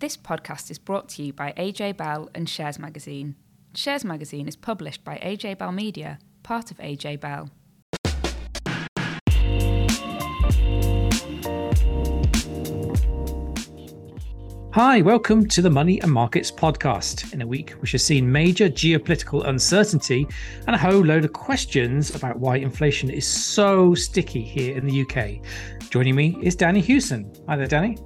This podcast is brought to you by AJ Bell and Shares Magazine. Shares Magazine is published by AJ Bell Media, part of AJ Bell. Hi, welcome to the Money and Markets podcast. In a week which has seen major geopolitical uncertainty and a whole load of questions about why inflation is so sticky here in the UK. Joining me is Danni Hewson. Hi there, Danni.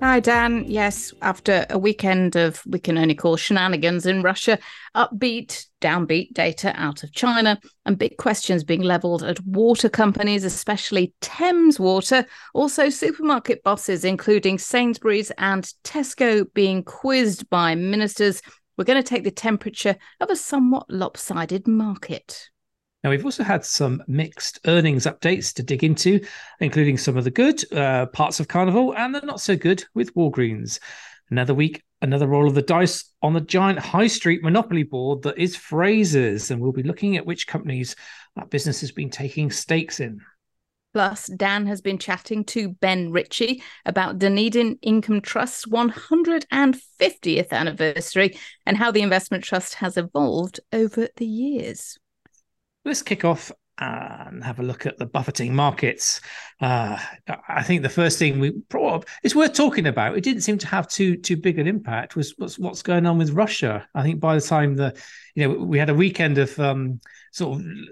Hi, Dan. Yes, after a weekend of, we can only call shenanigans in Russia, upbeat, downbeat data out of China and big questions being levelled at water companies, especially Thames Water, also supermarket bosses, including Sainsbury's and Tesco, being quizzed by ministers. We're going to take the temperature of a somewhat lopsided market. Now, we've also had some mixed earnings updates to dig into, including some of the good parts of Carnival and the not so good with Walgreens. Another week, another roll of the dice on the giant high street monopoly board that is Frasers, and we'll be looking at which companies that business has been taking stakes in. Plus, Dan has been chatting to Ben Ritchie about Dunedin Income Trust's 150th anniversary and how the investment trust has evolved over the years. Let's kick off and have a look at the buffeting markets. I think the first thing we brought up, it's worth talking about, it didn't seem to have too big an impact, was what's going on with Russia. I think by the time we had a weekend of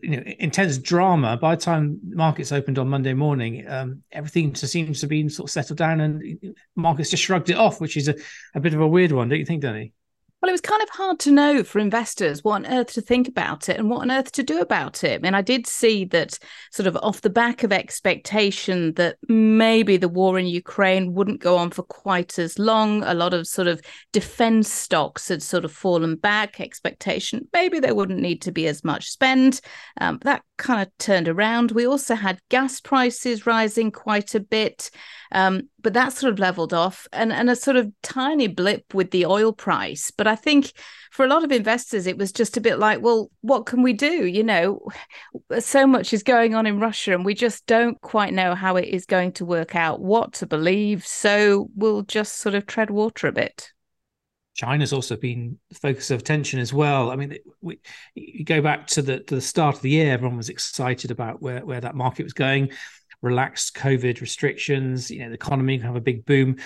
intense drama, by the time markets opened on Monday morning, everything just seems to be sort of settled down and markets just shrugged it off, which is a bit of a weird one, don't you think, Danni? Well, it was kind of hard to know for investors what on earth to think about it and what on earth to do about it. And I did see that sort of off the back of expectation that maybe the war in Ukraine wouldn't go on for quite as long. A lot of sort of defence stocks had sort of fallen back. Expectation, maybe there wouldn't need to be as much spend. That kind of turned around. We also had gas prices rising quite a bit. But that sort of leveled off and a sort of tiny blip with the oil price. But I think for a lot of investors, it was just a bit like, well, what can we do? You know, so much is going on in Russia and we just don't quite know how it is going to work out, what to believe. So we'll just sort of tread water a bit. China's also been the focus of attention as well. I mean, you go back to the start of the year, everyone was excited about where that market was going. Relaxed COVID restrictions, the economy can have a big boom.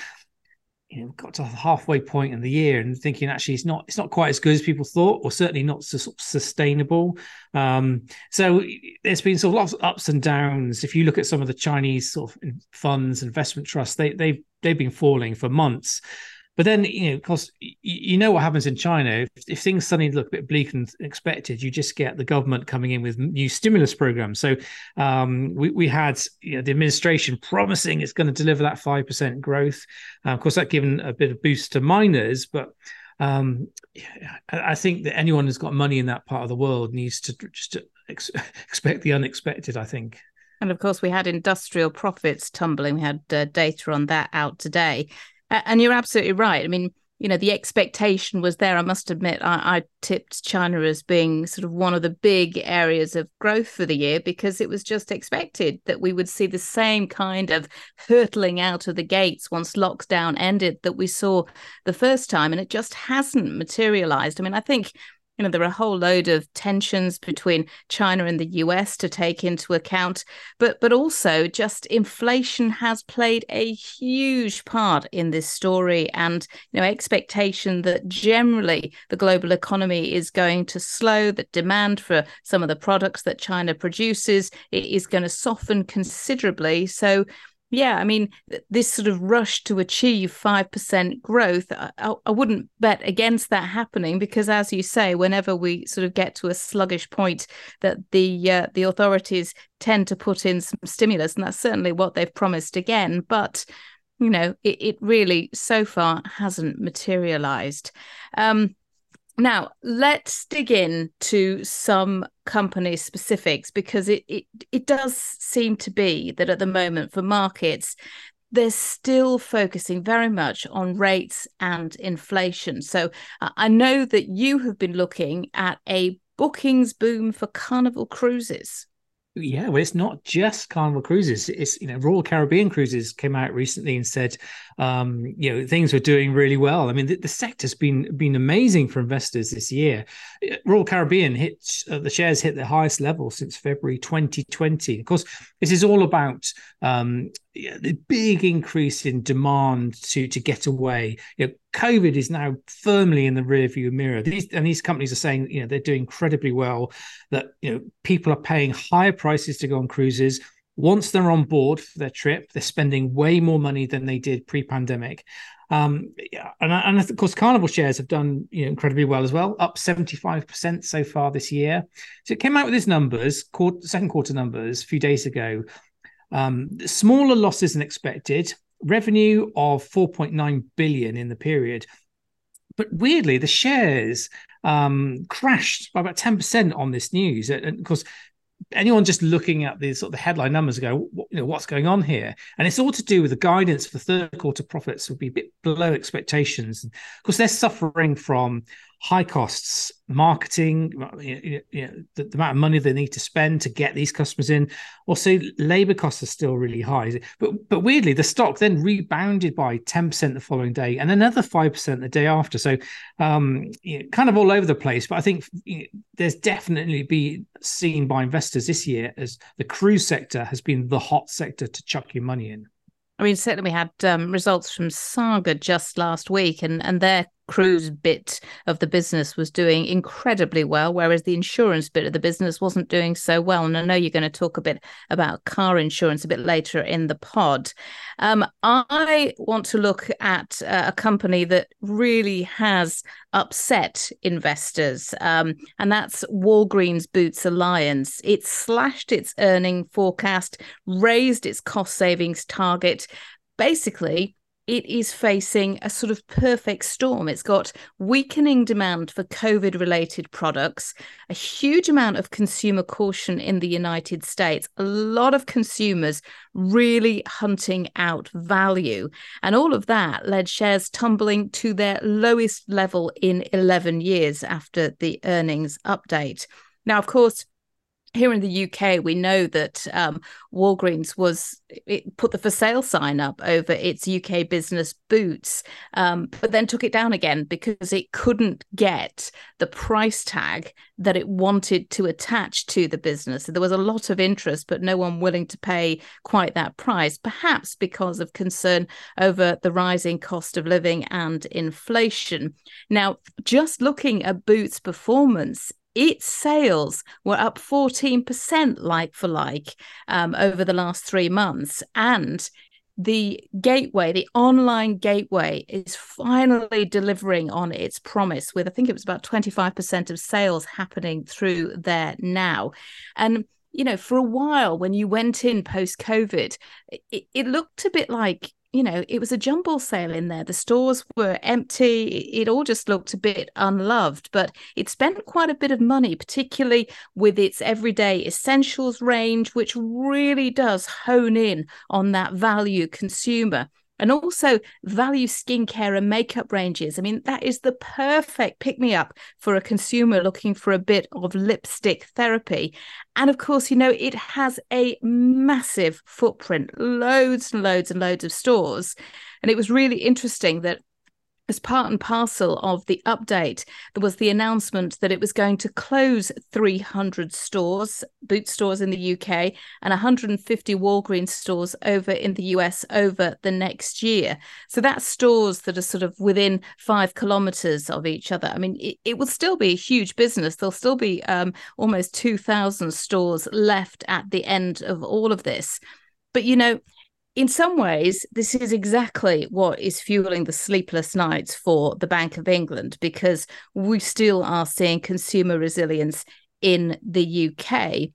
Got to the halfway point in the year and thinking actually it's not quite as good as people thought, or certainly not so sustainable. So there's been sort of lots of ups and downs. If you look at some of the Chinese sort of funds, investment trusts, they've been falling for months. But then, of course, what happens in China. If things suddenly look a bit bleak and expected, you just get the government coming in with new stimulus programs. So we had the administration promising it's going to deliver that 5% growth. Of course, that given a bit of boost to miners. But I think that anyone who's got money in that part of the world needs to just expect the unexpected, I think. And of course, we had industrial profits tumbling. We had data on that out today. And you're absolutely right. I mean, the expectation was there. I must admit, I tipped China as being sort of one of the big areas of growth for the year because it was just expected that we would see the same kind of hurtling out of the gates once lockdown ended that we saw the first time. And it just hasn't materialized. I mean, I think there are a whole load of tensions between China and the US to take into account, but also just inflation has played a huge part in this story, and expectation that generally the global economy is going to slow, that demand for some of the products that China produces is going to soften considerably. So yeah, I mean, this sort of rush to achieve 5% growth, I wouldn't bet against that happening because, as you say, whenever we sort of get to a sluggish point, that the authorities tend to put in some stimulus, and that's certainly what they've promised again. But, it really so far hasn't materialised. Now, let's dig in to some company specifics because it does seem to be that at the moment for markets, they're still focusing very much on rates and inflation. So I know that you have been looking at a bookings boom for Carnival Cruises. Yeah, well, it's not just Carnival Cruises. It's, you know, Royal Caribbean Cruises came out recently and said, you know, things were doing really well. I mean, the sector's been amazing for investors this year. Royal Caribbean the shares hit the highest level since February 2020. Of course, this is all about the big increase in demand to get away. You know, COVID is now firmly in the rearview mirror. These companies are saying, you know, they're doing incredibly well, that, you know, people are paying higher prices to go on cruises. Once they're on board for their trip, they're spending way more money than they did pre-pandemic. And of course, Carnival shares have done, you know, incredibly well as well, up 75% so far this year. So it came out with its numbers, second quarter numbers, a few days ago. Smaller losses than expected. Revenue of 4.9 billion in the period. But weirdly, the shares crashed by about 10% on this news. And of course, anyone just looking at the sort of the headline numbers go, you know, what's going on here? And it's all to do with the guidance for third quarter profits would be a bit below expectations. Of course, they're suffering from high costs, marketing, the amount of money they need to spend to get these customers in. Also, labour costs are still really high. But weirdly, the stock then rebounded by 10% the following day and another 5% the day after. So kind of all over the place. But I think, you know, there's definitely been seen by investors this year as the cruise sector has been the hot sector to chuck your money in. I mean, certainly we had results from Saga just last week, and their cruise bit of the business was doing incredibly well, whereas the insurance bit of the business wasn't doing so well. And I know you're going to talk a bit about car insurance a bit later in the pod. I want to look at a company that really has upset investors, and that's Walgreens Boots Alliance. It slashed its earning forecast, raised its cost savings target. Basically, it is facing a sort of perfect storm. It's got weakening demand for COVID-related products, a huge amount of consumer caution in the United States, a lot of consumers really hunting out value. And all of that led shares tumbling to their lowest level in 11 years after the earnings update. Now, of course, here in the UK, we know that Walgreens put the for sale sign up over its UK business Boots, but then took it down again because it couldn't get the price tag that it wanted to attach to the business. So there was a lot of interest, but no one willing to pay quite that price, perhaps because of concern over the rising cost of living and inflation. Now, just looking at Boots' performance, its sales were up 14% like-for-like over the last 3 months. And the gateway, the online gateway, is finally delivering on its promise with, I think it was about 25% of sales happening through there now. And, you know, for a while when you went in post-COVID, it looked a bit like, you know, it was a jumble sale in there. The stores were empty. It all just looked a bit unloved, but it spent quite a bit of money, particularly with its everyday essentials range, which really does hone in on that value consumer. And also value skincare and makeup ranges. I mean, that is the perfect pick-me-up for a consumer looking for a bit of lipstick therapy. And of course, you know, it has a massive footprint, loads and loads and loads of stores. And it was really interesting that as part and parcel of the update, there was the announcement that it was going to close 300 stores, Boots stores in the UK, and 150 Walgreens stores over in the US over the next year. So that's stores that are sort of within 5 kilometres of each other. I mean, it will still be a huge business. There'll still be almost 2,000 stores left at the end of all of this. But, you know, in some ways, this is exactly what is fueling the sleepless nights for the Bank of England, because we still are seeing consumer resilience in the UK.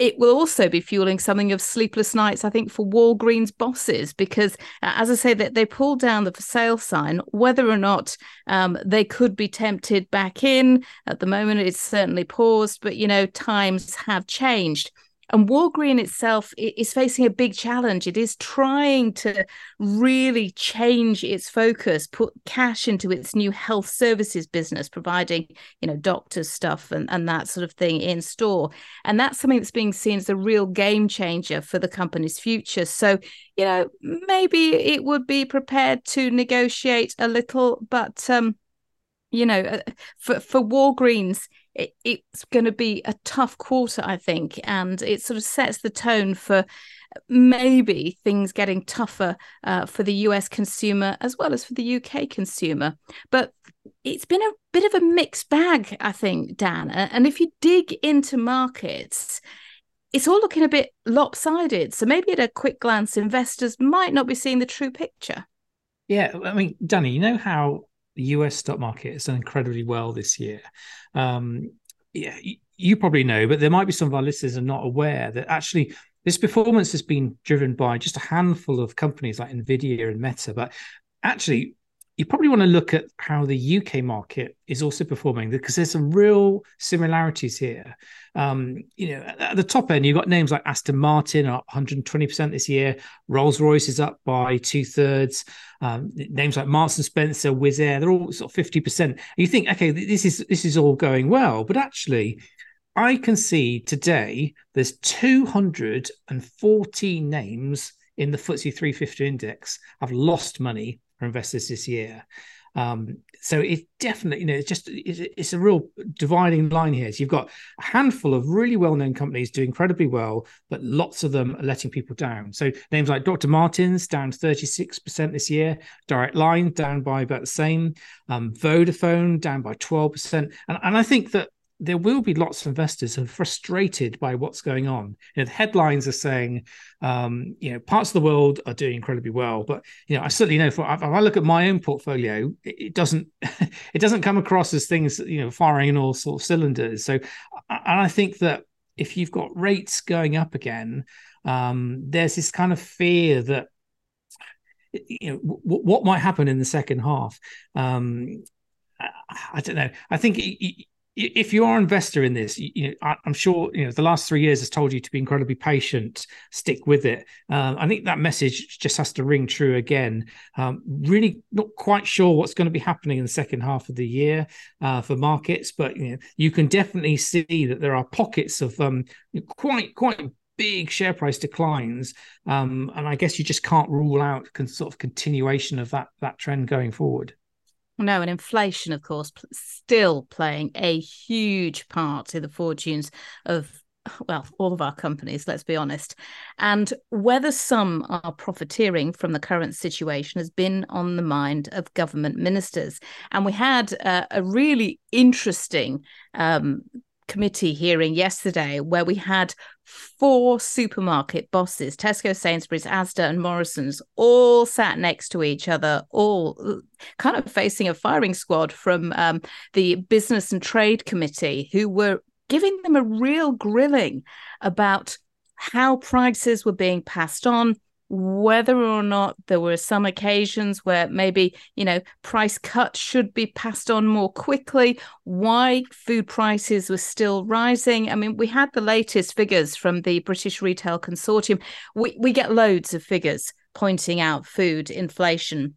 It will also be fueling something of sleepless nights, I think, for Walgreens bosses, because, as I say, that they pulled down the for sale sign, whether or not they could be tempted back in. At the moment, it's certainly paused, but, you know, times have changed. And Walgreen itself is facing a big challenge. It is trying to really change its focus, put cash into its new health services business, providing, you know, doctors stuff and that sort of thing in store. And that's something that's being seen as a real game changer for the company's future. So, you know, maybe it would be prepared to negotiate a little, but, you know, for Walgreens, it's going to be a tough quarter, I think, and it sort of sets the tone for maybe things getting tougher for the US consumer as well as for the UK consumer. But it's been a bit of a mixed bag, I think, Dan. And if you dig into markets, it's all looking a bit lopsided. So maybe at a quick glance, investors might not be seeing the true picture. Yeah, I mean, Danni, you know how the US stock market has done incredibly well this year. Yeah, you probably know, but there might be some of our listeners are not aware that actually this performance has been driven by just a handful of companies like NVIDIA and Meta. But actually, you probably want to look at how the UK market is also performing, because there's some real similarities here. You know, at the top end, you've got names like Aston Martin up 120% this year. Rolls Royce is up by 2/3. Names like Marks and Spencer, Wizz Air, they're all sort of 50%. You think, okay, this is all going well, but actually, I can see today there's 214 names in the FTSE 350 index have lost money for investors this year. So it definitely, you know, it's a real dividing line here. So you've got a handful of really well-known companies doing incredibly well, but lots of them are letting people down. So names like Dr. Martens down 36% this year, Direct Line down by about the same, Vodafone down by 12%. And I think that there will be lots of investors who are frustrated by what's going on. You know, the headlines are saying, you know, parts of the world are doing incredibly well, but, you know, I certainly know if I look at my own portfolio, it doesn't come across as things, you know, firing in all sorts of cylinders. So, and I think that if you've got rates going up again, there's this kind of fear that, you know, what might happen in the second half. I don't know. I think if you are an investor in this, you know, I'm sure, you know, the last 3 years has told you to be incredibly patient, stick with it. I think that message just has to ring true again. Really not quite sure what's going to be happening in the second half of the year for markets, but, you know, you can definitely see that there are pockets of quite big share price declines. And I guess you just can't rule out sort of continuation of that trend going forward. No, and inflation, of course, still playing a huge part in the fortunes of, well, all of our companies, let's be honest. And whether some are profiteering from the current situation has been on the mind of government ministers. And we had a really interesting committee hearing yesterday where we had four supermarket bosses, Tesco, Sainsbury's, Asda and Morrison's, all sat next to each other, all kind of facing a firing squad from the Business and Trade Committee, who were giving them a real grilling about how prices were being passed on, whether or not there were some occasions where maybe, you know, price cuts should be passed on more quickly, why food prices were still rising. I mean, we had the latest figures from the British Retail Consortium. We get loads of figures pointing out food inflation.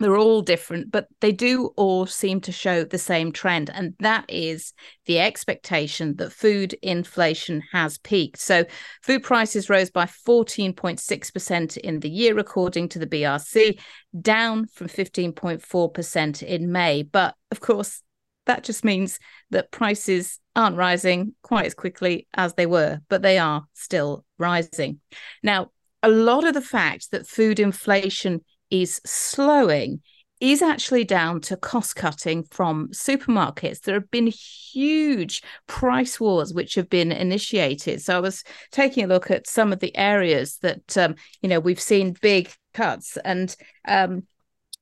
They're all different, but they do all seem to show the same trend. And that is the expectation that food inflation has peaked. So food prices rose by 14.6% in the year, according to the BRC, down from 15.4% in May. But of course, that just means that prices aren't rising quite as quickly as they were, but they are still rising. Now, a lot of the fact that food inflation is slowing is actually down to cost cutting from supermarkets. There have been huge price wars which have been initiated. So I was taking a look at some of the areas that, you know, we've seen big cuts. And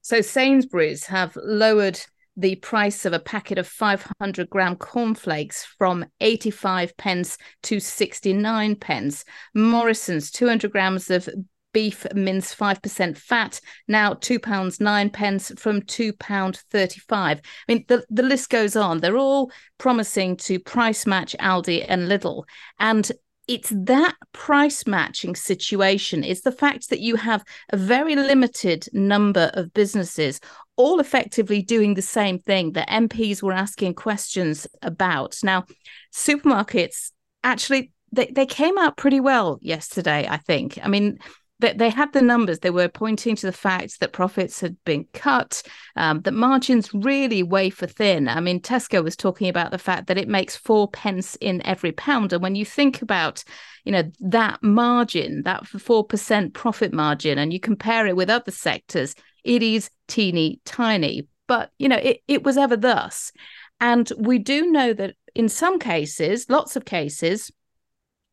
so Sainsbury's have lowered the price of a packet of 500 gram cornflakes from 85 pence to 69 pence. Morrison's 200 grams of beef mince 5% fat, now £2.09 from £2.35. I mean, the list goes on. They're all promising to price match Aldi and Lidl. And it's that price matching situation. It's the fact that you have a very limited number of businesses all effectively doing the same thing that MPs were asking questions about. Now, supermarkets, actually, they came out pretty well yesterday, I think. I mean, they had the numbers. They were pointing to the fact that profits had been cut, that margins really wafer thin. I mean, Tesco was talking about the fact that it makes 4p in every pound. And when you think about, you know, that margin, that 4% profit margin, and you compare it with other sectors, it is teeny tiny. But, you know, it was ever thus. And we do know that in some cases, lots of cases,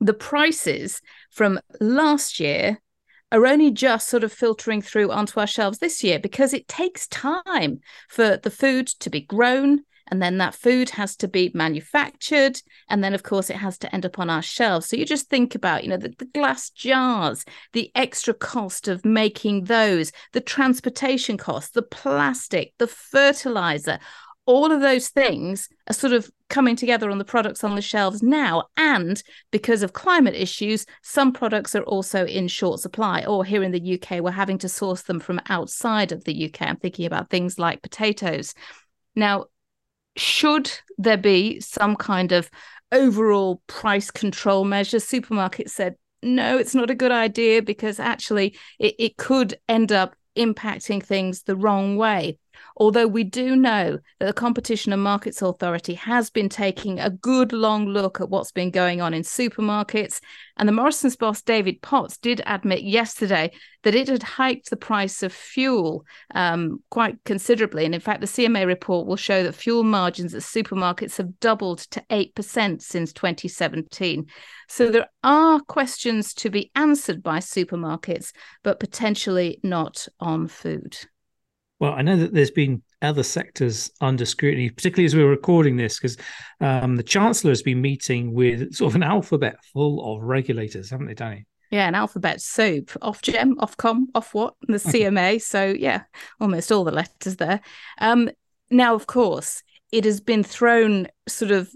the prices from last year are only just sort of filtering through onto our shelves this year, because it takes time for the food to be grown, and then that food has to be manufactured, and then, of course, it has to end up on our shelves. So you just think about, you know, the glass jars, the extra cost of making those, the transportation costs, the plastic, the fertilizer, all of those things are sort of coming together on the products on the shelves now. And because of climate issues, some products are also in short supply, or here in the UK, we're having to source them from outside of the UK. I'm thinking about things like potatoes. Now, should there be some kind of overall price control measure? Supermarkets said, no, it's not a good idea, because actually it could end up impacting things the wrong way. Although we do know that the Competition and Markets Authority has been taking a good long look at what's been going on in supermarkets. And the Morrisons boss, David Potts, did admit yesterday that it had hiked the price of fuel quite considerably. And in fact, the CMA report will show that fuel margins at supermarkets have doubled to 8% since 2017. So there are questions to be answered by supermarkets, but potentially not on food. Well, I know that there's been other sectors under scrutiny, particularly as we're recording this, because the Chancellor has been meeting with sort of an alphabet full of regulators, haven't they, Danni? Yeah, an alphabet soup. Ofgem, Ofcom, Ofwat, and the CMA. So, yeah, almost all the letters there. Now, of course, it has been thrown sort of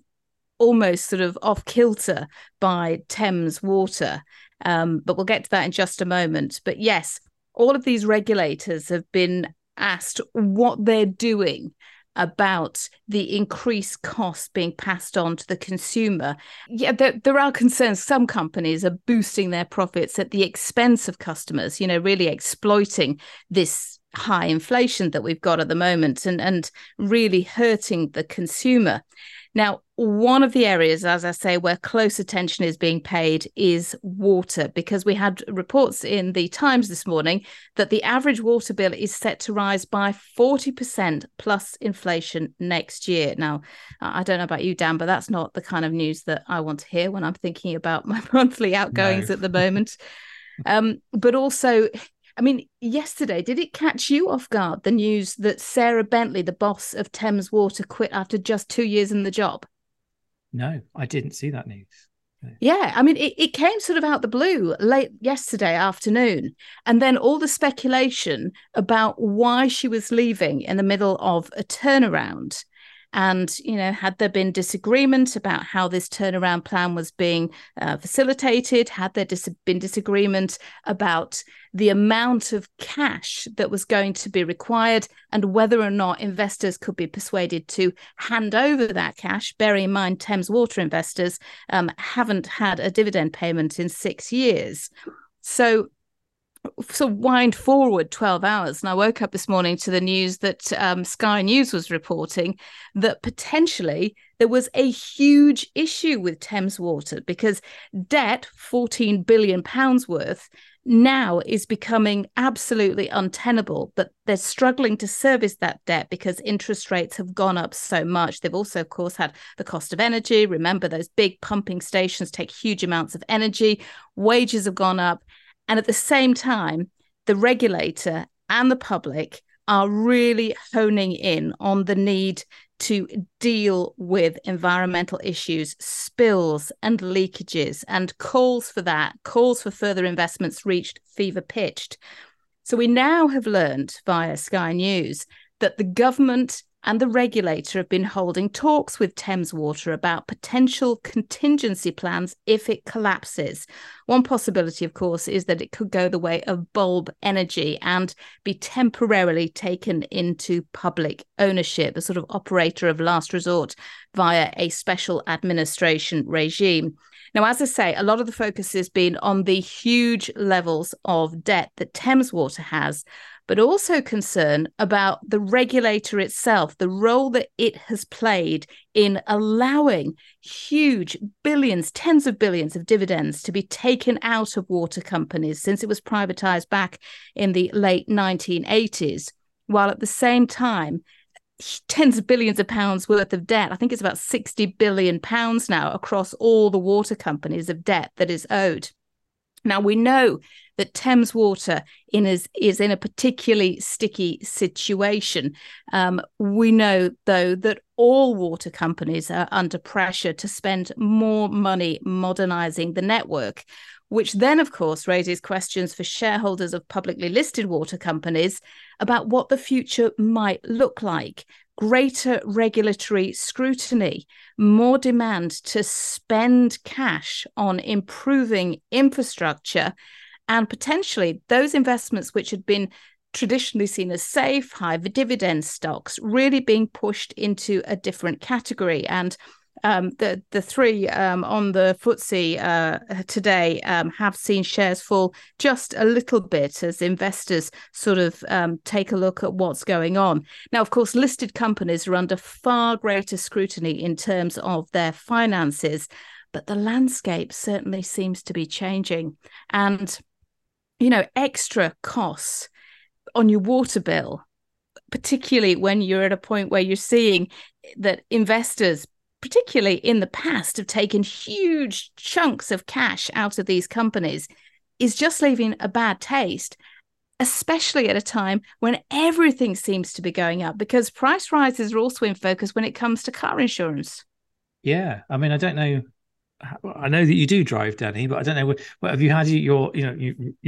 almost sort of off kilter by Thames Water, but we'll get to that in just a moment. But yes, all of these regulators have been asked what they're doing about the increased costs being passed on to the consumer. Yeah, there are concerns. Some companies are boosting their profits at the expense of customers, you know, really exploiting this high inflation that we've got at the moment and really hurting the consumer. Now, one of the areas, as I say, where close attention is being paid is water, because we had reports in the Times this morning that the average water bill is set to rise by 40% plus inflation next year. Now, I don't know about you, Dan, but that's not the kind of news that I want to hear when I'm thinking about my monthly outgoings at the moment. But also, I mean, yesterday, did it catch you off guard, the news that Sarah Bentley, the boss of Thames Water, quit after just 2 years in the job? No, I didn't see that news. Yeah, I mean, it came sort of out the blue late yesterday afternoon. And then all the speculation about why she was leaving in the middle of a turnaround. And, you know, had there been disagreement about how this turnaround plan was being facilitated? Had there been disagreement about the amount of cash that was going to be required and whether or not investors could be persuaded to hand over that cash? Bear in mind, Thames Water investors haven't had a dividend payment in 6 years. So wind forward 12 hours, and I woke up this morning to the news that Sky News was reporting that potentially there was a huge issue with Thames Water, because debt, £14 billion worth, now is becoming absolutely untenable. But they're struggling to service that debt because interest rates have gone up so much. They've also, of course, had the cost of energy. Remember, those big pumping stations take huge amounts of energy. Wages have gone up. And at the same time, the regulator and the public are really honing in on the need to deal with environmental issues, spills and leakages, and calls for that, calls for further investments reached fever pitched. So we now have learned via Sky News that the government and the regulator have been holding talks with Thames Water about potential contingency plans if it collapses. One possibility, of course, is that it could go the way of Bulb Energy and be temporarily taken into public ownership, a sort of operator of last resort via a special administration regime. Now, as I say, a lot of the focus has been on the huge levels of debt that Thames Water has, but also concern about the regulator itself, the role that it has played in allowing huge billions, tens of billions of dividends to be taken out of water companies since it was privatised back in the late 1980s, while at the same time, tens of billions of pounds worth of debt. I think it's about 60 billion pounds now across all the water companies of debt that is owed. Now, we know that Thames Water is in a particularly sticky situation. We know, though, that all water companies are under pressure to spend more money modernising the network, which then, of course, raises questions for shareholders of publicly listed water companies about what the future might look like. Greater regulatory scrutiny, more demand to spend cash on improving infrastructure, and potentially those investments which had been traditionally seen as safe, high dividend stocks, really being pushed into a different category. And the three on the FTSE today have seen shares fall just a little bit as investors sort of take a look at what's going on. Now, of course, listed companies are under far greater scrutiny in terms of their finances, but the landscape certainly seems to be changing. And, you know, extra costs on your water bill, particularly when you're at a point where you're seeing that investors, particularly in the past, have taken huge chunks of cash out of these companies, is just leaving a bad taste, especially at a time when everything seems to be going up, because price rises are also in focus when it comes to car insurance. Yeah. I mean, I don't know. I know that you do drive, Danni, but I don't know. What have you had your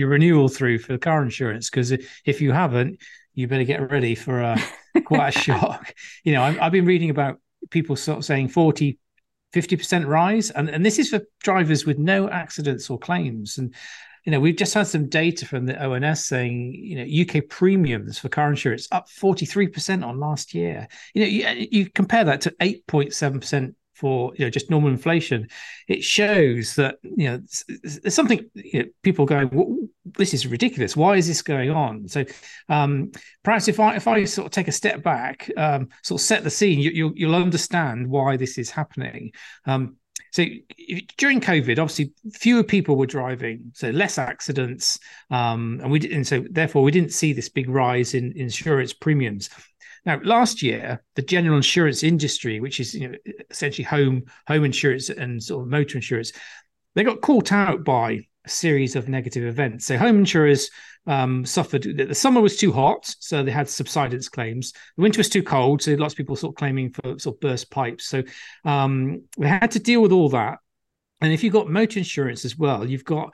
renewal through for the car insurance? Because if you haven't, you better get ready for quite a shock. You know, I've been reading about people sort of saying 40, 50% rise. And this is for drivers with no accidents or claims. And, you know, we've just had some data from the ONS saying, you know, UK premiums for car insurance up 43% on last year. You know, you compare that to 8.7% for, you know, just normal inflation. It shows that, you know, there's something, you know, people going, well, this is ridiculous. Why is this going on? So perhaps if I sort of take a step back, sort of set the scene, you'll understand why this is happening. During COVID, obviously fewer people were driving, so less accidents, and so therefore we didn't see this big rise in insurance premiums. Now, last year, the general insurance industry, which is, you know, essentially home insurance and sort of motor insurance, they got caught out by a series of negative events. So home insurers suffered. The summer was too hot, so they had subsidence claims. The winter was too cold, so lots of people sort of claiming for sort of burst pipes. So they had to deal with all that. And if you've got motor insurance as well, you've got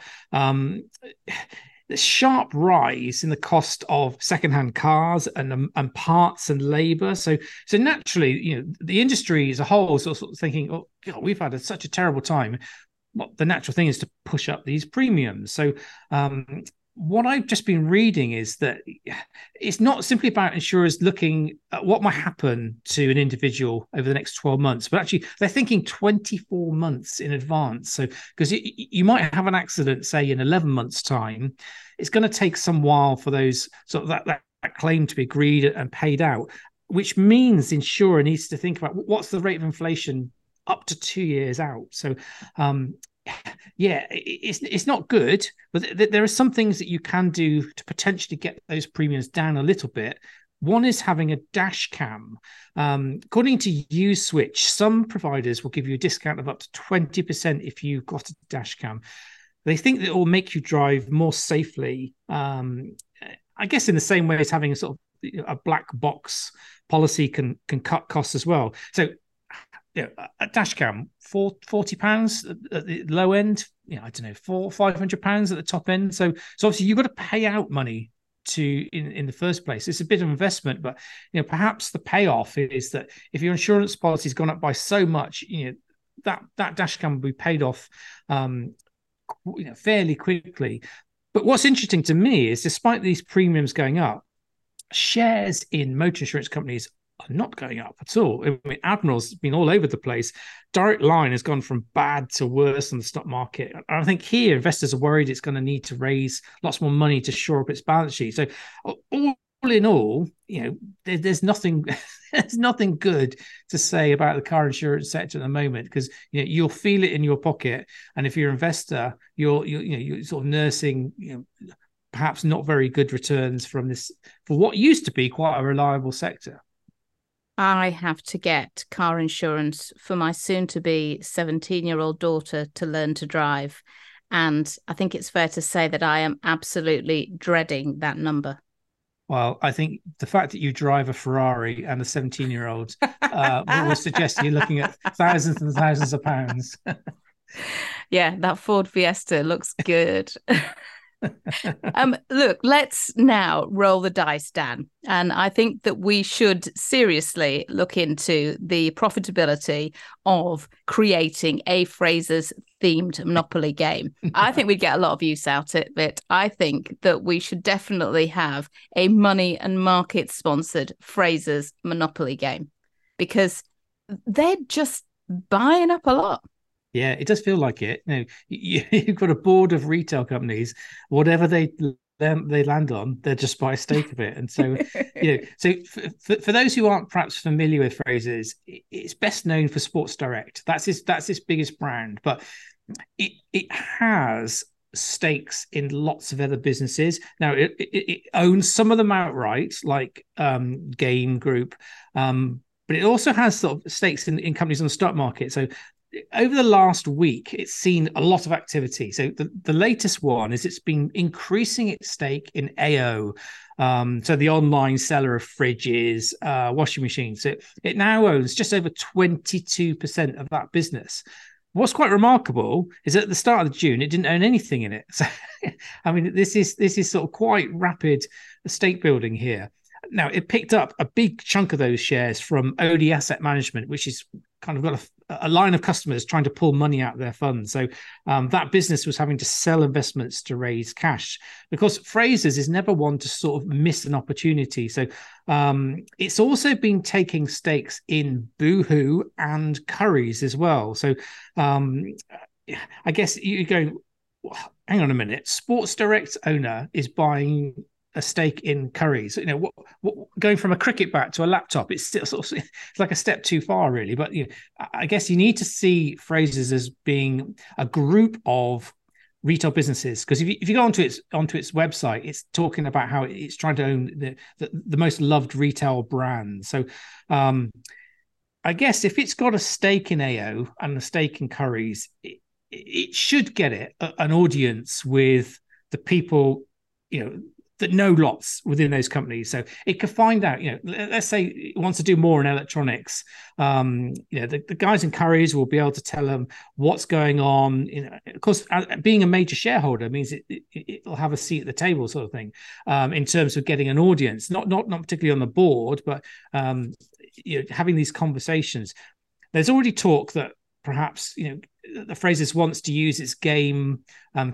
the sharp rise in the cost of secondhand cars and parts and labour. So naturally, you know, the industry as a whole is sort of thinking, oh, God, we've had such a terrible time. Well, the natural thing is to push up these premiums. So what I've just been reading is that it's not simply about insurers looking at what might happen to an individual over the next 12 months, but actually they're thinking 24 months in advance. So because you might have an accident, say, in 11 months' time, it's going to take some while for those sort of that claim to be agreed and paid out, which means the insurer needs to think about what's the rate of inflation up to 2 years out. So, yeah, it's not good, but there are some things that you can do to potentially get those premiums down a little bit. One is having a dash cam. According to Uswitch, some providers will give you a discount of up to 20% if you've got a dash cam. They think that it will make you drive more safely. I guess in the same way as having a sort of a black box policy can cut costs as well. So, yeah, a dash cam, £40 at the low end. Yeah, I don't know, £400 or £500 at the top end. So obviously you've got to pay out money to in the first place. It's a bit of investment, but perhaps the payoff is that if your insurance policy has gone up by so much, that dash cam will be paid off fairly quickly. But what's interesting to me is, despite these premiums going up, shares in motor insurance companies are not going up at all. I mean, Admiral's been all over the place. Direct Line has gone from bad to worse on the stock market. And I think here investors are worried it's going to need to raise lots more money to shore up its balance sheet. So all in all, there's nothing there's nothing good to say about the car insurance sector at the moment, because you'll feel it in your pocket. And if you're an investor, you're sort of nursing perhaps not very good returns from this, for what used to be quite a reliable sector. I have to get car insurance for my soon-to-be 17-year-old daughter to learn to drive. And I think it's fair to say that I am absolutely dreading that number. Well, I think the fact that you drive a Ferrari and a 17-year-old would suggest you're looking at thousands and thousands of pounds. Yeah, that Ford Fiesta looks good. Look, let's now roll the dice, Dan. And I think that we should seriously look into the profitability of creating a Frasers themed Monopoly game. I think we'd get a lot of use out of it. I think that we should definitely have a money and market sponsored Frasers Monopoly game, because they're just buying up a lot. Yeah, it does feel like it. You've got a board of retail companies. Whatever they land on, they'll just buy a stake of it. And so, so for those who aren't perhaps familiar with Frasers, it's best known for Sports Direct. That's its biggest brand, but it has stakes in lots of other businesses. Now, it owns some of them outright, like Game Group, but it also has sort of stakes in companies on the stock market. So over the last week, it's seen a lot of activity. So the latest one is it's been increasing its stake in AO, so the online seller of fridges, washing machines. So it now owns just over 22% of that business. What's quite remarkable is that at the start of June, it didn't own anything in it. So, I mean, this is sort of quite rapid stake building here. Now, it picked up a big chunk of those shares from OD Asset Management, which is kind of got a line of customers trying to pull money out of their funds. So that business was having to sell investments to raise cash, because Frasers is never one to sort of miss an opportunity. So it's also been taking stakes in Boohoo and Curry's as well. So I guess you're going, hang on a minute, Sports Direct owner is buying a stake in Curry's. Going from a cricket bat to a laptop, it's still sort of, it's like a step too far, really. But I guess you need to see Frasers as being a group of retail businesses, because if you go onto its website, it's talking about how it's trying to own the most loved retail brand. So I guess if it's got a stake in AO and a stake in Curry's, it should get it an audience with the people that know lots within those companies, so it could find out. Let's say it wants to do more in electronics. The guys in Curry's will be able to tell them what's going on. Of course, being a major shareholder means it'll have a seat at the table, sort of thing, in terms of getting an audience. Not particularly on the board, but having these conversations. There's already talk that perhaps the Frasers wants to use its game,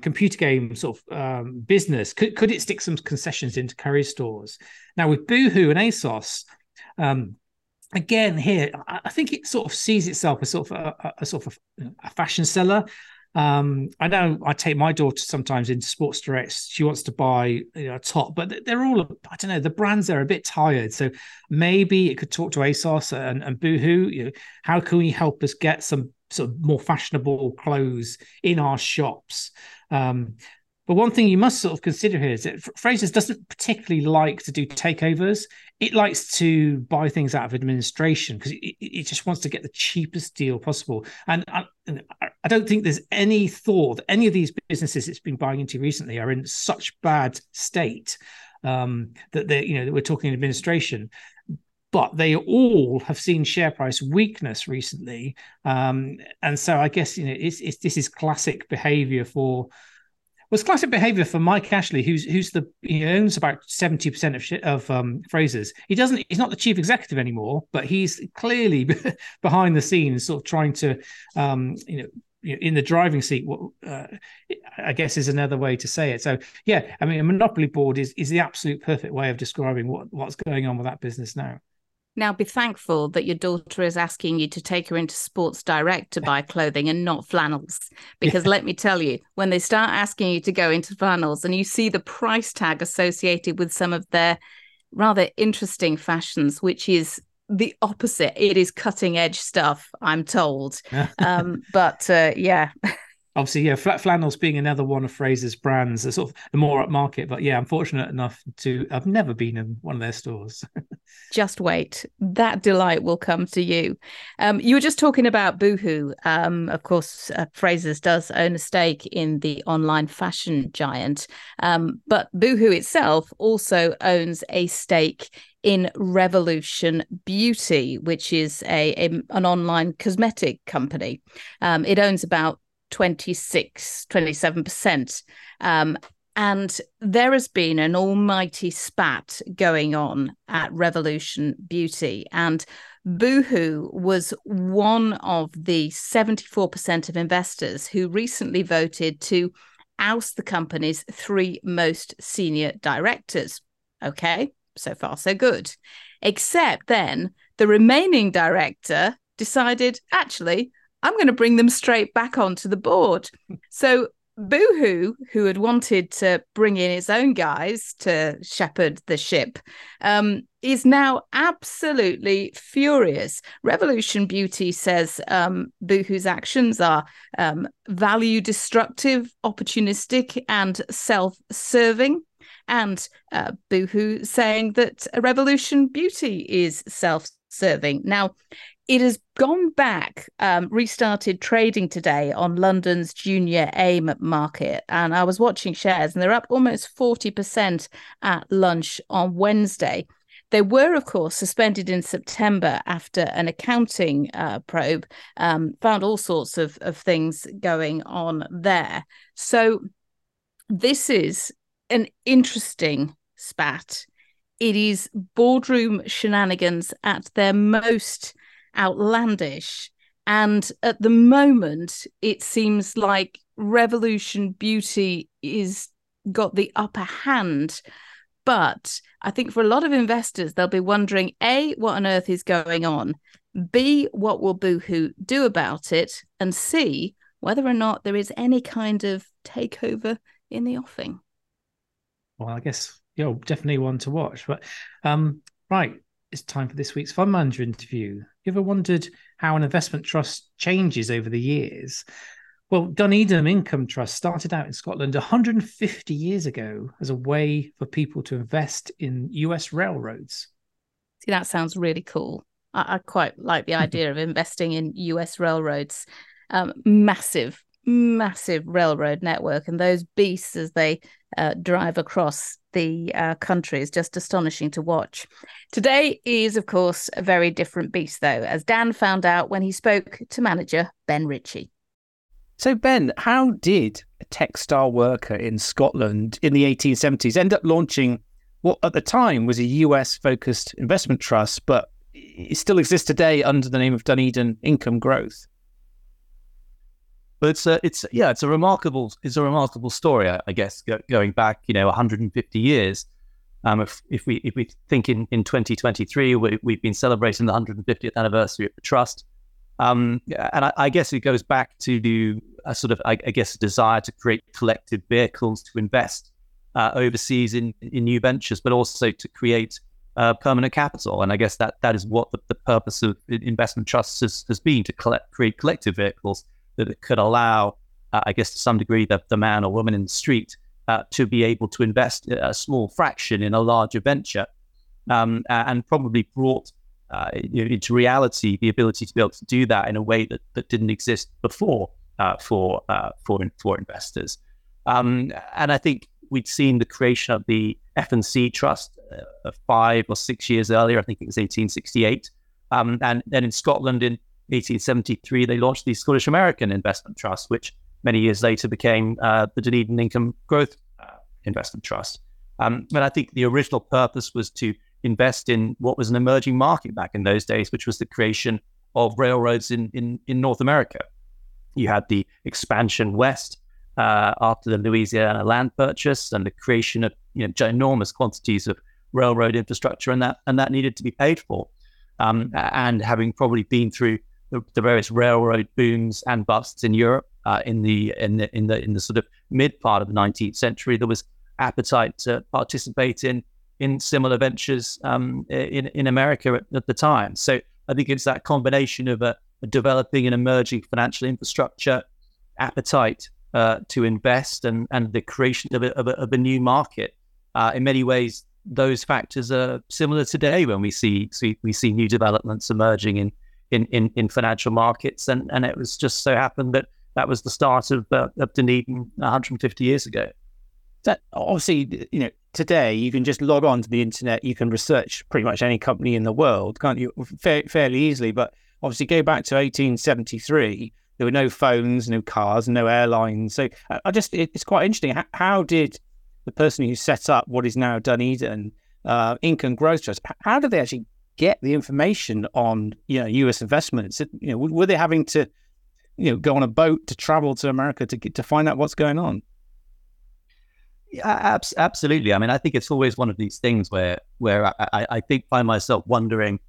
computer game sort of business. Could it stick some concessions into Curry's stores? Now with Boohoo and ASOS, again here, I think it sort of sees itself as sort of a fashion seller. I know I take my daughter sometimes into Sports Direct. She wants to buy a top, but they're all, I don't know, the brands are a bit tired. So maybe it could talk to ASOS and Boohoo. How can we help us get some sort of more fashionable clothes in our shops? But one thing you must sort of consider here is that Frasers doesn't particularly like to do takeovers. It likes to buy things out of administration, because it just wants to get the cheapest deal possible. And I don't think there's any thought that any of these businesses it's been buying into recently are in such bad state that they, that we're talking administration. But they all have seen share price weakness recently, and so I guess this is classic behaviour for was classic behaviour for Mike Ashley, who owns about 70% of Frasers. He's not the chief executive anymore, but he's clearly behind the scenes, sort of trying to, in the driving seat. I guess is another way to say it. So yeah, I mean, a monopoly board is the absolute perfect way of describing what's going on with that business now. Now, be thankful that your daughter is asking you to take her into Sports Direct to buy clothing and not Flannels. Because let me tell you, when they start asking you to go into Flannels and you see the price tag associated with some of their rather interesting fashions, which is the opposite. It is cutting edge stuff, I'm told. Yeah. Obviously, yeah, Flannels being another one of Frasers' brands, they're sort of the more upmarket. But yeah, I'm fortunate enough to have never been in one of their stores. Just wait. That delight will come to you. You were just talking about Boohoo. Of course, Frasers does own a stake in the online fashion giant. But Boohoo itself also owns a stake in Revolution Beauty, which is an online cosmetic company. It owns about 27%. And there has been an almighty spat going on at Revolution Beauty. And Boohoo was one of the 74% of investors who recently voted to oust the company's three most senior directors. Okay, so far so good. Except then the remaining director decided, actually, I'm going to bring them straight back onto the board. So Boohoo, who had wanted to bring in its own guys to shepherd the ship, is now absolutely furious. Revolution Beauty says Boohoo's actions are value destructive, opportunistic, and self-serving. And Boohoo saying that Revolution Beauty is self-serving. Now, it has gone back, restarted trading today on London's junior AIM market. And I was watching shares and they're up almost 40% at lunch on Wednesday. They were, of course, suspended in September after an accounting probe found all sorts of things going on there. So this is an interesting spat. It is boardroom shenanigans at their most outlandish, and at the moment it seems like Revolution Beauty is got the upper hand. But I think for a lot of investors, they'll be wondering, A, what on earth is going on, B, what will Boohoo do about it, and C, whether or not there is any kind of takeover in the offing. Well, I guess you're definitely one to watch, but right, it's time for this week's fund manager interview. You ever wondered how an investment trust changes over the years? Well, Dunedin Income Trust started out in Scotland 150 years ago as a way for people to invest in US railroads. See, that sounds really cool. I quite like the idea of investing in US railroads. Massive railroad network, and those beasts as they drive across the country is just astonishing to watch. Today is, of course, a very different beast, though, as Dan found out when he spoke to manager Ben Ritchie. So, Ben, how did a textile worker in Scotland in the 1870s end up launching what at the time was a US-focused investment trust, but it still exists today under the name of Dunedin Income Growth? But it's a remarkable story, I guess, going back 150 years. If we think in 2023, we've been celebrating the 150th anniversary of the trust, and I guess it goes back to a sort of a desire to create collective vehicles to invest overseas in new ventures, but also to create permanent capital. And I guess that is what the purpose of investment trusts has been, to create collective vehicles that it could allow, to some degree, the man or woman in the street to be able to invest a small fraction in a larger venture, and probably brought into reality the ability to be able to do that in a way that didn't exist before for investors. And I think we'd seen the creation of the F&C Trust 5 or 6 years earlier. I think it was 1868. And then in Scotland in 1873, they launched the Scottish American Investment Trust, which many years later became the Dunedin Income Growth Investment Trust. But I think the original purpose was to invest in what was an emerging market back in those days, which was the creation of railroads in North America. You had the expansion west after the Louisiana land purchase and the creation of ginormous quantities of railroad infrastructure, and that needed to be paid for. And having probably been through the various railroad booms and busts in Europe in the sort of mid part of the 19th century, there was appetite to participate in similar ventures in America at the time. So I think it's that combination of a developing and emerging financial infrastructure, appetite to invest, and the creation of a new market. In many ways, those factors are similar today when we see new developments emerging in financial markets, and it was just so happened that was the start of Dunedin 150 years ago. That obviously, today you can just log on to the internet, you can research pretty much any company in the world, can't you? Fairly easily, but obviously go back to 1873, there were no phones, no cars, no airlines. So it's quite interesting. How did the person who set up what is now Dunedin Income Growth Trust, how did they actually get the information on US investments? Were they having to go on a boat to travel to America to find out what's going on? Yeah, absolutely. I mean, I think it's always one of these things where I think by myself wondering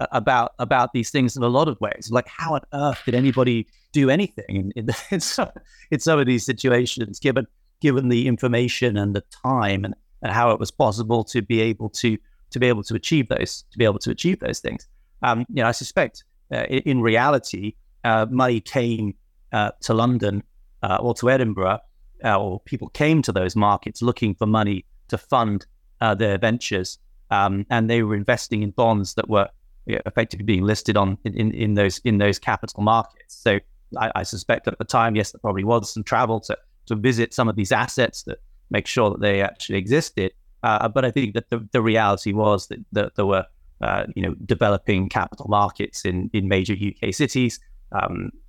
about these things in a lot of ways, like how on earth did anybody do anything in some of these situations, given the information and the time and how it was possible to be able to achieve those things. I suspect in reality, money came to London or to Edinburgh, or people came to those markets looking for money to fund their ventures, and they were investing in bonds that were effectively being listed on in those capital markets. So I suspect at the time, yes, there probably was some travel to visit some of these assets that make sure that they actually existed. But I think that the reality was that there were developing capital markets in major UK cities.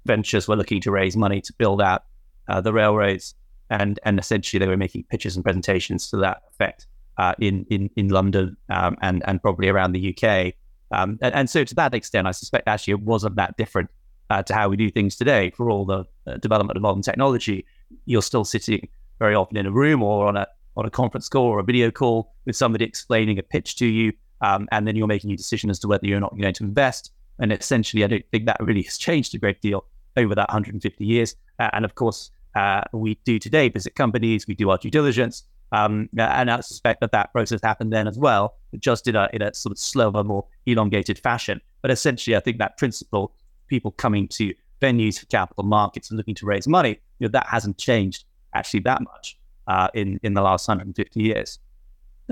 Ventures were looking to raise money to build out the railroads, and essentially they were making pitches and presentations to that effect in London and probably around the UK. And so to that extent, I suspect actually it wasn't that different to how we do things today. For all the development of modern technology, you're still sitting very often in a room or on a conference call or a video call with somebody explaining a pitch to you, and then you're making your decision as to whether you're not going to invest. And essentially, I don't think that really has changed a great deal over that 150 years. And of course, we do today visit companies, we do our due diligence. And I suspect that process happened then as well, just in a sort of slower, more elongated fashion. But essentially, I think that principle, people coming to venues for capital markets and looking to raise money, that hasn't changed actually that much in the last 150 years.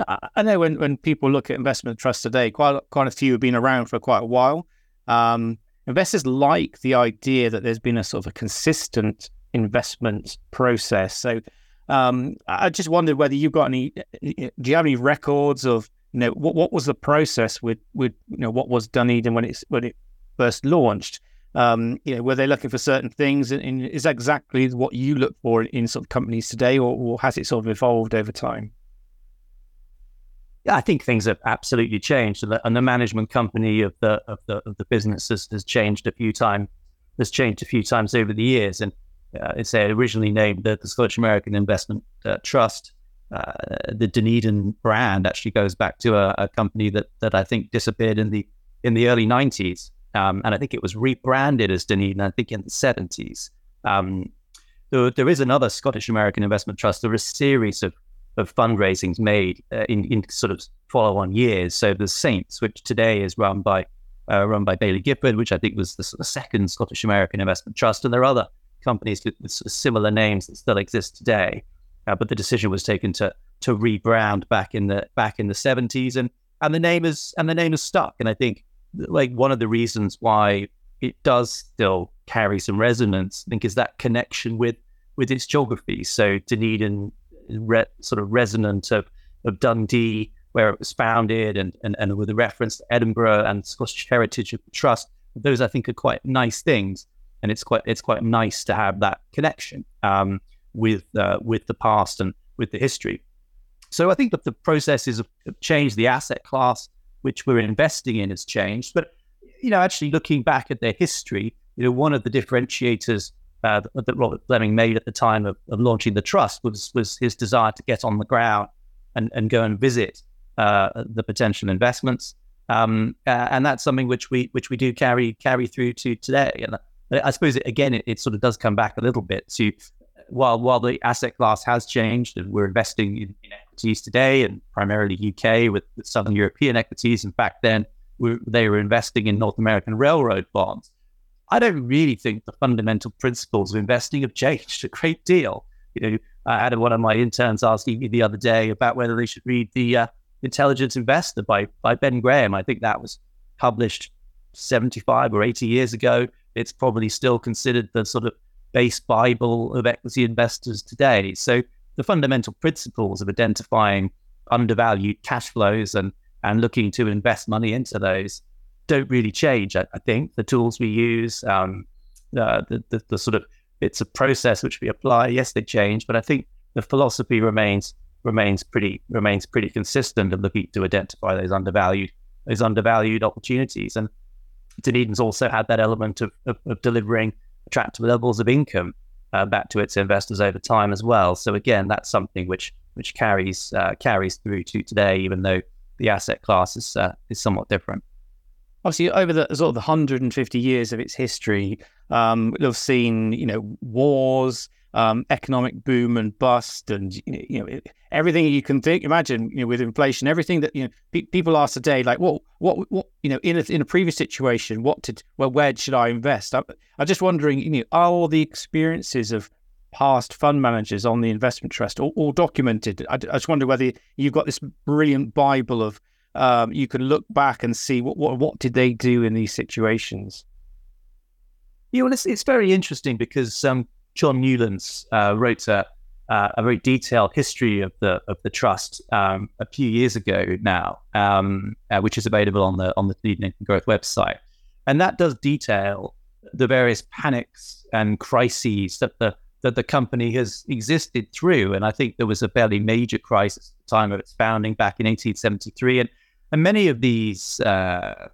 I know when people look at investment trusts today, quite a few have been around for quite a while. Investors like the idea that there's been a sort of a consistent investment process. So I just wondered whether you've got do you have any records of, what was the process with what was Dunedin when it first launched? Were they looking for certain things, and is that exactly what you look for in sort of companies today, or has it sort of evolved over time? Yeah, I think things have absolutely changed, and the management company of the business has changed a few times over the years. And it's originally named the Scottish American Investment Trust. The Dunedin brand actually goes back to a company that I think disappeared in the early 90s. And I think it was rebranded as Dunedin, I think, in the 70s. There is another Scottish American Investment Trust. There are a series of fundraisings made in sort of follow-on years. So the Saints, which today is run by Bailey Gifford, which I think was the second Scottish American Investment Trust. And there are other companies with similar names that still exist today. But the decision was taken to rebrand back in the 70s, and the name is stuck. And I think, like, one of the reasons why it does still carry some resonance, I think, is that connection with its geography. So Dunedin sort of resonant of Dundee, where it was founded, and with a reference to Edinburgh and Scottish heritage of the trust. Those, I think, are quite nice things. and it's quite nice to have that connection with the past and with the history. So I think that the processes have changed. The asset class which we're investing in has changed, but actually looking back at their history, one of the differentiators that Robert Fleming made at the time of launching the trust was his desire to get on the ground and go and visit the potential investments, and that's something which we do carry through to today. And I suppose it sort of does come back a little bit to while the asset class has changed, and we're investing in equities today, and primarily UK with Southern European equities. In fact, then they were investing in North American railroad bonds. I don't really think the fundamental principles of investing have changed a great deal. I had one of my interns asking me the other day about whether they should read the Intelligent Investor by Ben Graham. I think that was published 75 or 80 years ago. It's probably still considered the sort of base Bible of equity investors today. So the fundamental principles of identifying undervalued cash flows and looking to invest money into those don't really change. I think the tools we use, the sort of, it's a process which we apply. Yes, they change, but I think the philosophy remains pretty consistent of looking to identify those undervalued opportunities. And Dunedin's also had that element of delivering attractive levels of income back to its investors over time as well. So again, that's something which carries through to today, even though the asset class is somewhat different. Obviously, over the sort of the 150 years of its history, we'll have seen wars, economic boom and bust, and everything you can imagine. With inflation, everything that people ask today, like what in a previous situation, where should I invest? I'm just wondering, are all the experiences of past fund managers on the investment trust all documented? I just wonder whether you've got this brilliant Bible of. You can look back and see what did they do in these situations. Well, it's very interesting because John Newlands wrote a very detailed history of the trust a few years ago now, which is available on the Dunedin Income Growth website, and that does detail the various panics and crises that the company has existed through. And I think there was a fairly major crisis at the time of its founding back in 1873, and many of these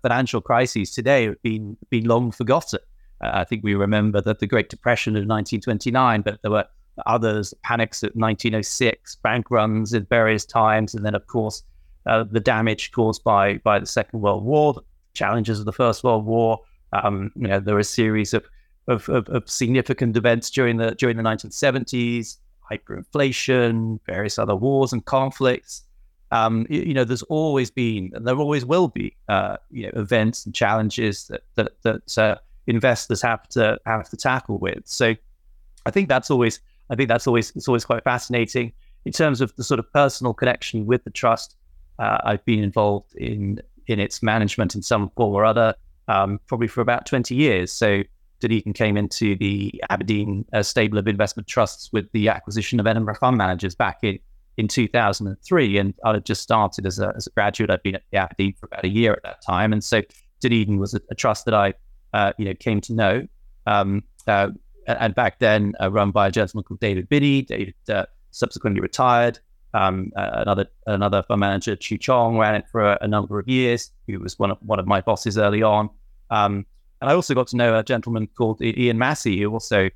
financial crises today have been long forgotten. I think we remember that the Great Depression of 1929, but there were others, panics at 1906, bank runs at various times, and then, of course, the damage caused by the Second World War, the challenges of the First World War. There were a series of significant events during the 1970s, hyperinflation, various other wars and conflicts. There's always been, and there always will be, events and challenges that investors have to tackle with. So, I think that's always quite fascinating in terms of the sort of personal connection with the trust. I've been involved in its management in some form or other, probably for about 20 years. So, Dunedin came into the Aberdeen stable of investment trusts with the acquisition of Edinburgh Fund Managers back in 2003, and I had just started as a graduate. I'd been at the Aberdeen for about a year at that time, and so Dunedin was a trust that I came to know. And back then, run by a gentleman called David Biddy. David subsequently retired. Another fund manager, Chu Chong, ran it for a number of years. Who was one of my bosses early on. And I also got to know a gentleman called Ian Massey, who also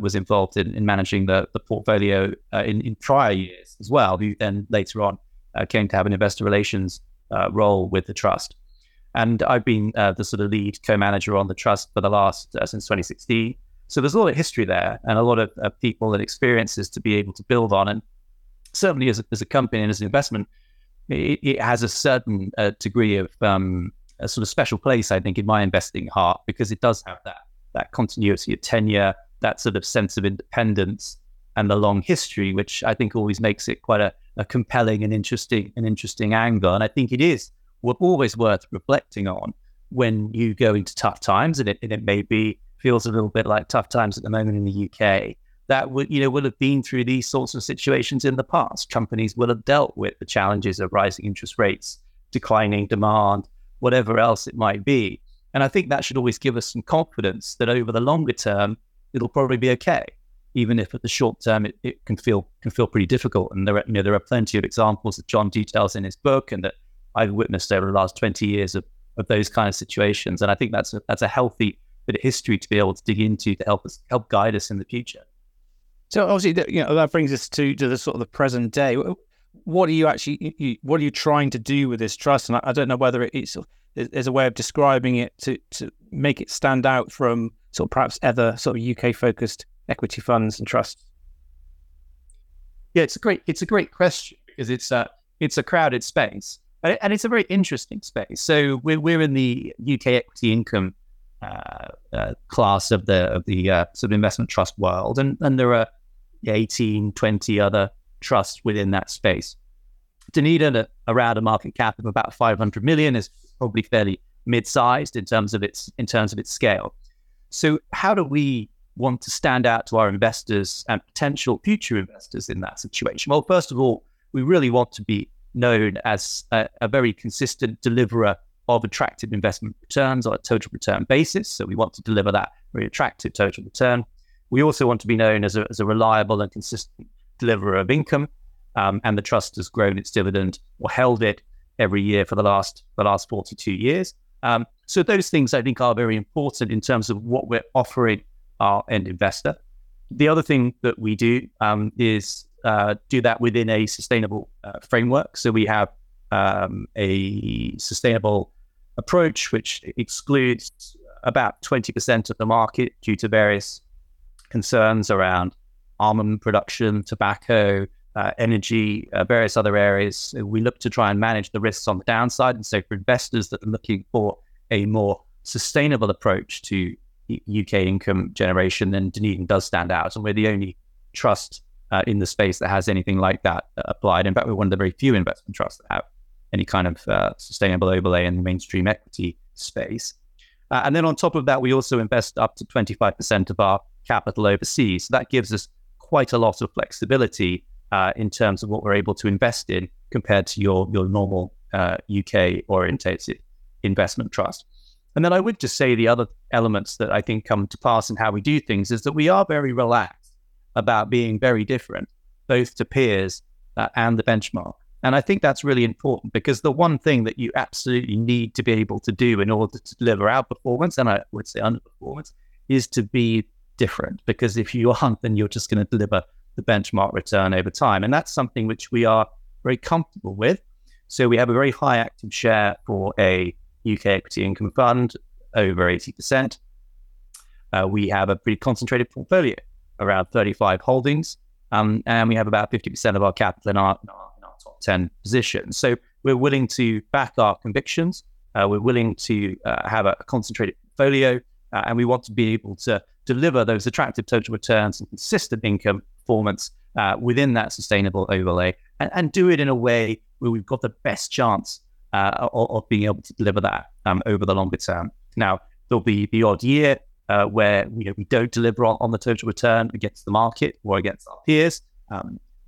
was involved in managing the portfolio in prior years as well, who then later on came to have an investor relations role with the trust. And I've been the sort of lead co-manager on the trust for the last, since 2016. So there's a lot of history there and a lot of people and experiences to be able to build on. And certainly as a company and as an investment, it has a certain degree of... a sort of special place, I think, in my investing heart, because it does have that continuity of tenure, that sort of sense of independence, and the long history, which I think always makes it quite a compelling and interesting angle. And I think it is always worth reflecting on when you go into tough times, and it maybe feels a little bit like tough times at the moment in the UK. That would have been through these sorts of situations in the past. Companies will have dealt with the challenges of rising interest rates, declining demand, whatever else it might be, And I think that should always give us some confidence that over the longer term, it'll probably be okay, even if at the short term it can feel pretty difficult. And there are plenty of examples that John details in his book and that I've witnessed over the last 20 years of those kind of situations. And I think that's a healthy bit of history to be able to dig into to help guide us in the future. So obviously, that brings us to the sort of the present day. What are you actually trying to do with this trust? And I don't know whether there's a way of describing it to make it stand out from sort of perhaps other sort of UK focused equity funds and trusts. Yeah, it's a great question because it's a crowded space and it's a very interesting space. So we're in the UK equity income class of the sort of investment trust world, and there are 18, 20 other trusts within that space. Dunedin, around a market cap of about 500 million, is probably fairly mid-sized in terms of its scale. So how do we want to stand out to our investors and potential future investors in that situation? Well, first of all, we really want to be known as a very consistent deliverer of attractive investment returns on a total return basis. So we want to deliver that very attractive total return. We also want to be known as a reliable and consistent deliverer of income, and the trust has grown its dividend or held it every year for the last 42 years. So those things I think are very important in terms of what we're offering our end investor. The other thing that we do is do that within a sustainable framework. So we have a sustainable approach which excludes about 20% of the market due to various concerns around almond production, tobacco, energy, various other areas. We look to try and manage the risks on the downside. And so for investors that are looking for a more sustainable approach to UK income generation, then Dunedin does stand out. And we're the only trust in the space that has anything like that applied. In fact, we're one of the very few investment trusts that have any kind of sustainable overlay in the mainstream equity space. And then on top of that, we also invest up to 25% of our capital overseas. So that gives us quite a lot of flexibility in terms of what we're able to invest in compared to your normal UK-orientated investment trust. And then I would just say the other elements that I think come to pass in how we do things is that we are very relaxed about being very different, both to peers and the benchmark. And I think that's really important because the one thing that you absolutely need to be able to do in order to deliver outperformance, and I would say underperformance, is to be different, because if you aren't, then you're just going to deliver the benchmark return over time. And that's something which we are very comfortable with. So we have a very high active share for a UK equity income fund, over 80%. We have a pretty concentrated portfolio, around 35 holdings, and we have about 50% of our capital in our top 10 positions. So we're willing to back our convictions. We're willing to have a concentrated portfolio, and we want to be able to deliver those attractive total returns and consistent income performance within that sustainable overlay, and do it in a way where we've got the best chance of being able to deliver that over the longer term. Now, there'll be the odd year where we don't deliver on the total return against the market or against our peers.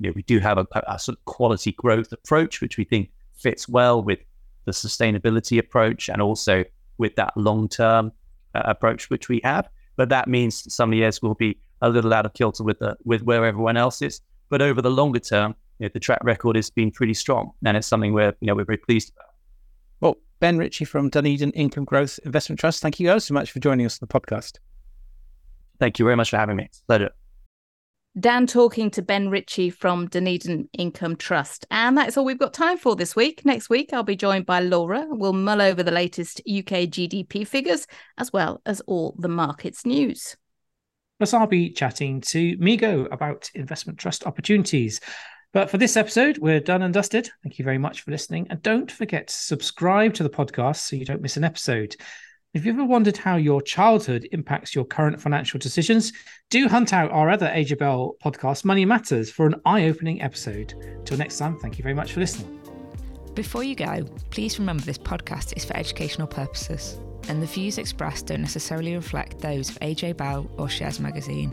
We do have a sort of quality growth approach, which we think fits well with the sustainability approach and also with that long-term approach which we have. But that means some years will be a little out of kilter with where everyone else is. But over the longer term, the track record has been pretty strong, and it's something we're very pleased about. Well, Ben Ritchie from Dunedin Income Growth Investment Trust, thank you guys so much for joining us on the podcast. Thank you very much for having me. It's a pleasure. Dan talking to Ben Ritchie from Dunedin Income Trust. And that's all we've got time for this week. Next week, I'll be joined by Laura. We'll mull over the latest UK GDP figures, as well as all the markets news. Plus, I'll be chatting to Migo about investment trust opportunities. But for this episode, we're done and dusted. Thank you very much for listening. And don't forget to subscribe to the podcast so you don't miss an episode. If you've ever wondered how your childhood impacts your current financial decisions, do hunt out our other AJ Bell podcast, Money Matters, for an eye-opening episode. Till next time, thank you very much for listening. Before you go, please remember this podcast is for educational purposes, and the views expressed don't necessarily reflect those of AJ Bell or Shares Magazine.